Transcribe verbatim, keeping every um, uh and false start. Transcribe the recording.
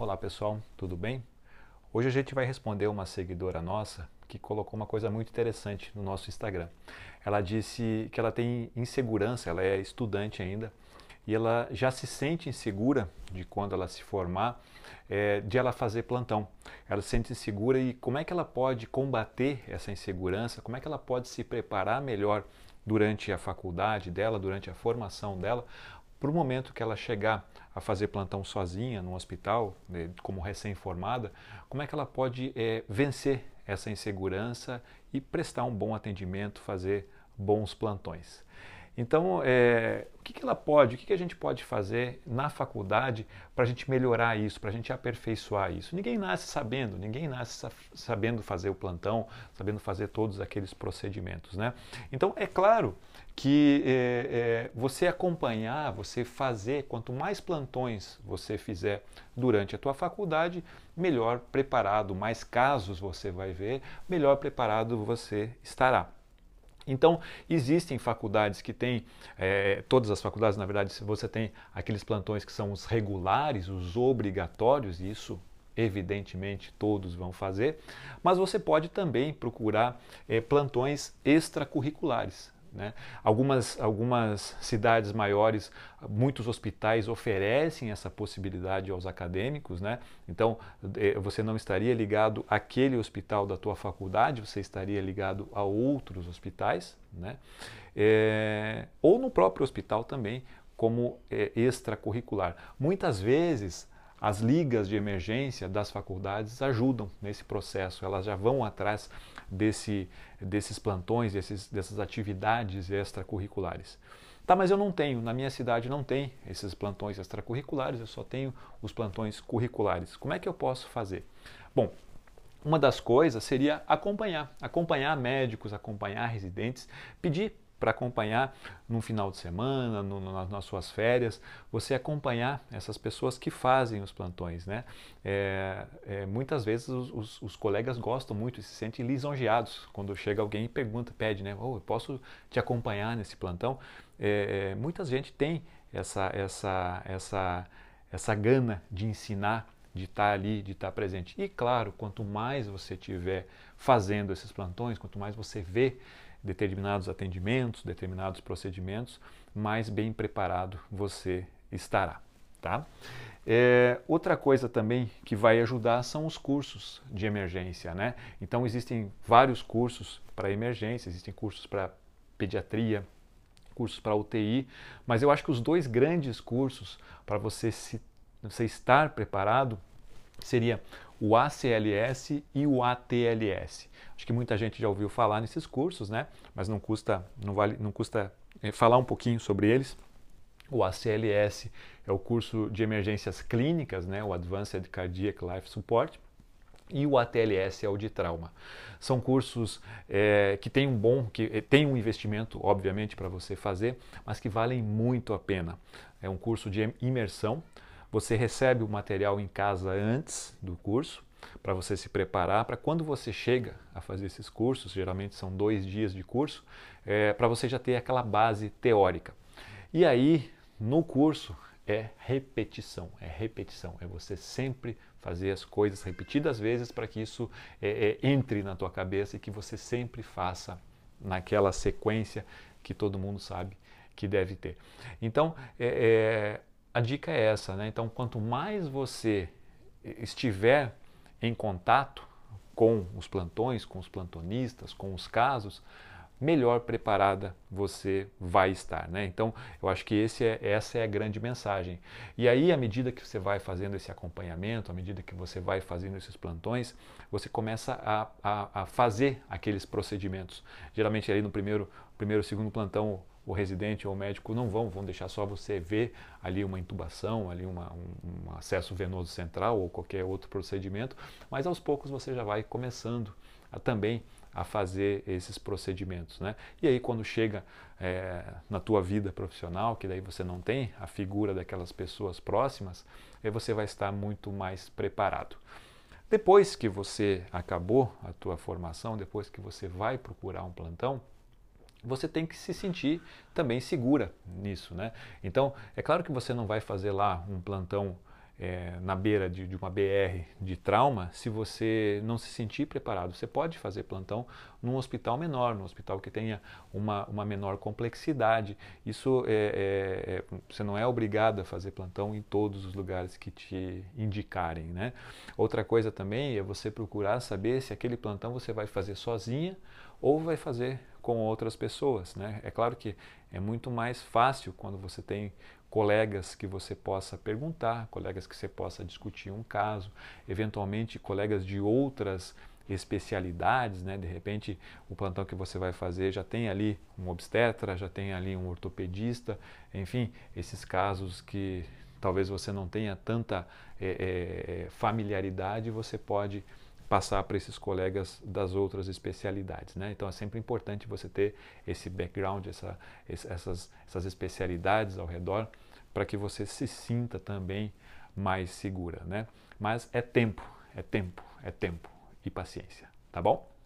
Olá pessoal, tudo bem? Hoje a gente vai responder uma seguidora nossa que colocou uma coisa muito interessante no nosso Instagram. Ela disse que ela tem insegurança, ela é estudante ainda, e ela já se sente insegura de quando ela se formar, é, de ela fazer plantão. Ela se sente insegura e como é que ela pode combater essa insegurança, como é que ela pode se preparar melhor durante a faculdade dela, durante a formação dela, para o momento que ela chegar a fazer plantão sozinha no hospital, como recém-formada, como é que ela pode é, vencer essa insegurança e prestar um bom atendimento, fazer bons plantões. Então, é, o que, que ela pode, o que, que a gente pode fazer na faculdade para a gente melhorar isso, para a gente aperfeiçoar isso? Ninguém nasce sabendo, ninguém nasce sabendo fazer o plantão, sabendo fazer todos aqueles procedimentos, né? Então, é claro que é, é, você acompanhar, você fazer, quanto mais plantões você fizer durante a tua faculdade, melhor preparado, mais casos você vai ver, melhor preparado você estará. Então, existem faculdades que têm, é, todas as faculdades, na verdade, você tem aqueles plantões que são os regulares, os obrigatórios, e isso, evidentemente, todos vão fazer, mas você pode também procurar é, plantões extracurriculares, né? Algumas, algumas cidades maiores, muitos hospitais oferecem essa possibilidade aos acadêmicos, né? Então você não estaria ligado àquele hospital da tua faculdade, você estaria ligado a outros hospitais, né? É, ou no próprio hospital também, como é, extracurricular. Muitas vezes as ligas de emergência das faculdades ajudam nesse processo, elas já vão atrás desse, desses plantões, desses, dessas atividades extracurriculares. Tá, mas eu não tenho, na minha cidade não tem esses plantões extracurriculares, eu só tenho os plantões curriculares. Como é que eu posso fazer? Bom, uma das coisas seria acompanhar, acompanhar médicos, acompanhar residentes, pedir para acompanhar no final de semana, no, no, nas suas férias, você acompanhar essas pessoas que fazem os plantões, né? É, é, muitas vezes os, os, os colegas gostam muito e se sentem lisonjeados quando chega alguém e pergunta, pede, né? Oh, eu posso te acompanhar nesse plantão? É, é, muita gente tem essa, essa, essa, essa gana de ensinar, de estar ali, de estar presente. E claro, quanto mais você estiver fazendo esses plantões, quanto mais você vê determinados atendimentos, determinados procedimentos, mais bem preparado você estará, tá? É, outra coisa também que vai ajudar são os cursos de emergência, né? Então existem vários cursos para emergência, existem cursos para pediatria, cursos para U T I, mas eu acho que os dois grandes cursos para você se você estar preparado seria o A C L S e o A T L S. Acho que muita gente já ouviu falar nesses cursos, né? Mas não custa, não vale, não custa falar um pouquinho sobre eles. O A C L S é o curso de emergências clínicas, né? O Advanced Cardiac Life Support. E o A T L S é o de trauma. São cursos é, que tem um bom, que tem um investimento, obviamente, para você fazer, mas que valem muito a pena. É um curso de imersão. Você recebe o material em casa antes do curso, para você se preparar, para quando você chega a fazer esses cursos, geralmente são dois dias de curso, é, para você já ter aquela base teórica. E aí, no curso, é repetição, é repetição, é você sempre fazer as coisas repetidas vezes para que isso é, é, entre na tua cabeça e que você sempre faça naquela sequência que todo mundo sabe que deve ter. Então, é... é a dica é essa, né? Então, quanto mais você estiver em contato com os plantões, com os plantonistas, com os casos, melhor preparada você vai estar, né? Então, eu acho que esse é, essa é a grande mensagem. E aí, à medida que você vai fazendo esse acompanhamento, à medida que você vai fazendo esses plantões, você começa a, a, a fazer aqueles procedimentos. Geralmente, ali no primeiro, primeiro, segundo plantão, o residente ou o médico não vão, vão deixar só você ver ali uma intubação, ali uma, um, um acesso venoso central ou qualquer outro procedimento, mas aos poucos você já vai começando a, também a fazer esses procedimentos, né? E aí quando chega é, na tua vida profissional, que daí você não tem a figura daquelas pessoas próximas, aí você vai estar muito mais preparado. Depois que você acabou a tua formação, depois que você vai procurar um plantão, você tem que se sentir também segura nisso, né? Então, é claro que você não vai fazer lá um plantão é, na beira de, de uma B R de trauma, se você não se sentir preparado. Você pode fazer plantão num hospital menor, num hospital que tenha uma, uma menor complexidade. Isso é, é, é, você não é obrigado a fazer plantão em todos os lugares que te indicarem, né? Outra coisa também é você procurar saber se aquele plantão você vai fazer sozinha ou vai fazer com outras pessoas, né? É claro que é muito mais fácil quando você tem colegas que você possa perguntar, colegas que você possa discutir um caso, eventualmente colegas de outras especialidades, né? De repente o plantão que você vai fazer já tem ali um obstetra, já tem ali um ortopedista, enfim, esses casos que talvez você não tenha tanta é, é, familiaridade, você pode passar para esses colegas das outras especialidades, né? Então é sempre importante você ter esse background, essa, essas, essas especialidades ao redor, para que você se sinta também mais segura, né? Mas é tempo, é tempo, é tempo e paciência, tá bom?